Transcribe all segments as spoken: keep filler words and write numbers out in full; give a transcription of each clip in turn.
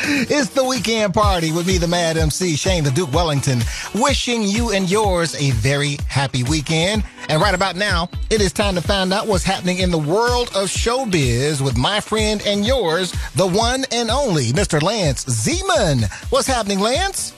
It's the weekend party with me, the Mad M C, Shane, the Duke Wellington, wishing you and yours a very happy weekend. And right about now, it is time to find out what's happening in the world of showbiz with my friend and yours, the one and only Mister Lance Zeman. What's happening, Lance?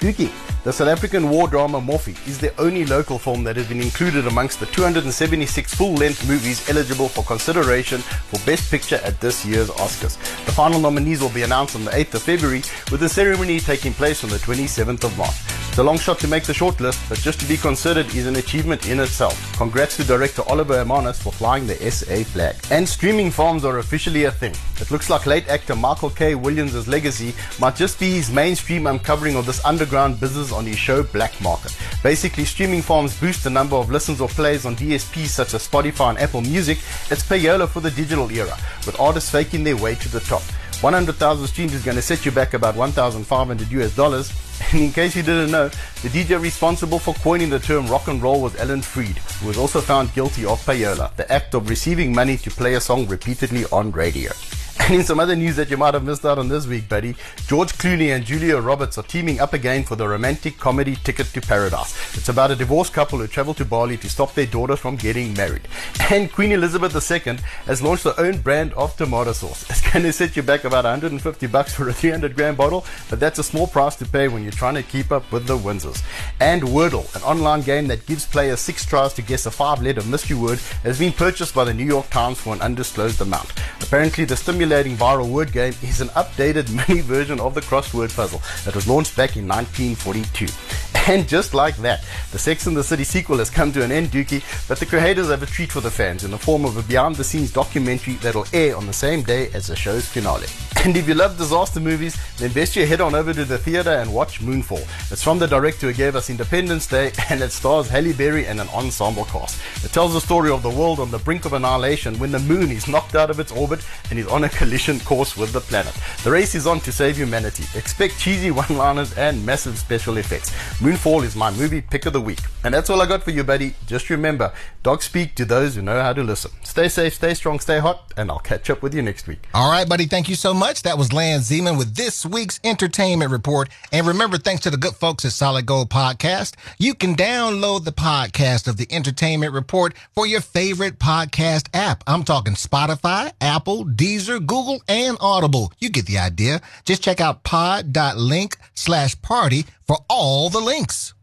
Dookie, the South African war drama Morphée is the only local film that has been included amongst the two hundred seventy-six full-length movies eligible for consideration for Best Picture at this year's Oscars. The final nominees will be announced on the eighth of February, with the ceremony taking place on the twenty-seventh of March. It's a long shot to make the shortlist, but just to be considered is an achievement in itself. Congrats to director Oliver Hermanus for flying the S A flag. And streaming films are officially a thing. It looks like late actor Michael K. Williams' legacy might just be his mainstream uncovering of this underground business on his show Black Market. Basically, streaming farms boost the number of listens or plays on D S Ps such as Spotify and Apple Music. It's payola for the digital era, with artists faking their way to the top. one hundred thousand streams is going to set you back about one thousand five hundred U S dollars. And in case you didn't know, the D J responsible for coining the term rock and roll was Alan Freed, who was also found guilty of payola, the act of receiving money to play a song repeatedly on radio. And in some other news that you might have missed out on this week, buddy, George Clooney and Julia Roberts are teaming up again for the romantic comedy Ticket to Paradise. It's about a divorced couple who travel to Bali to stop their daughter from getting married. And Queen Elizabeth the Second has launched her own brand of tomato sauce. It's going to set you back about one hundred fifty bucks for a three hundred gram bottle, but that's a small price to pay when you're trying to keep up with the Windsors. And Wordle, an online game that gives players six tries to guess a five-letter mystery word, has been purchased by the New York Times for an undisclosed amount. Apparently, the stimulus viral word game is an updated mini version of the crossword puzzle that was launched back in nineteen forty-two. And just like that, the Sex and the City sequel has come to an end, Dookie, but the creators have a treat for the fans in the form of a behind-the-scenes documentary that'll air on the same day as the show's finale. And if you love disaster movies, then best you head on over to the theatre and watch Moonfall. It's from the director who gave us Independence Day, and it stars Halle Berry and an ensemble cast. It tells the story of the world on the brink of annihilation when the moon is knocked out of its orbit and is on a collision course with the planet. The race is on to save humanity. Expect cheesy one-liners and massive special effects. Moonfall is my movie pick of the week. And that's all I got for you, buddy. Just remember, dogs speak to those who know how to listen. Stay safe, stay strong, stay hot, and I'll catch up with you next week. All right, buddy. Thank you so much. That was Lance Zeman with this week's entertainment report. And remember, thanks to the good folks at Solid Gold Podcast, you can download the podcast of the entertainment report for your favorite podcast app. I'm talking Spotify, Apple, Deezer, Google, and Audible. You get the idea. Just check out pod.link slash party for all the links.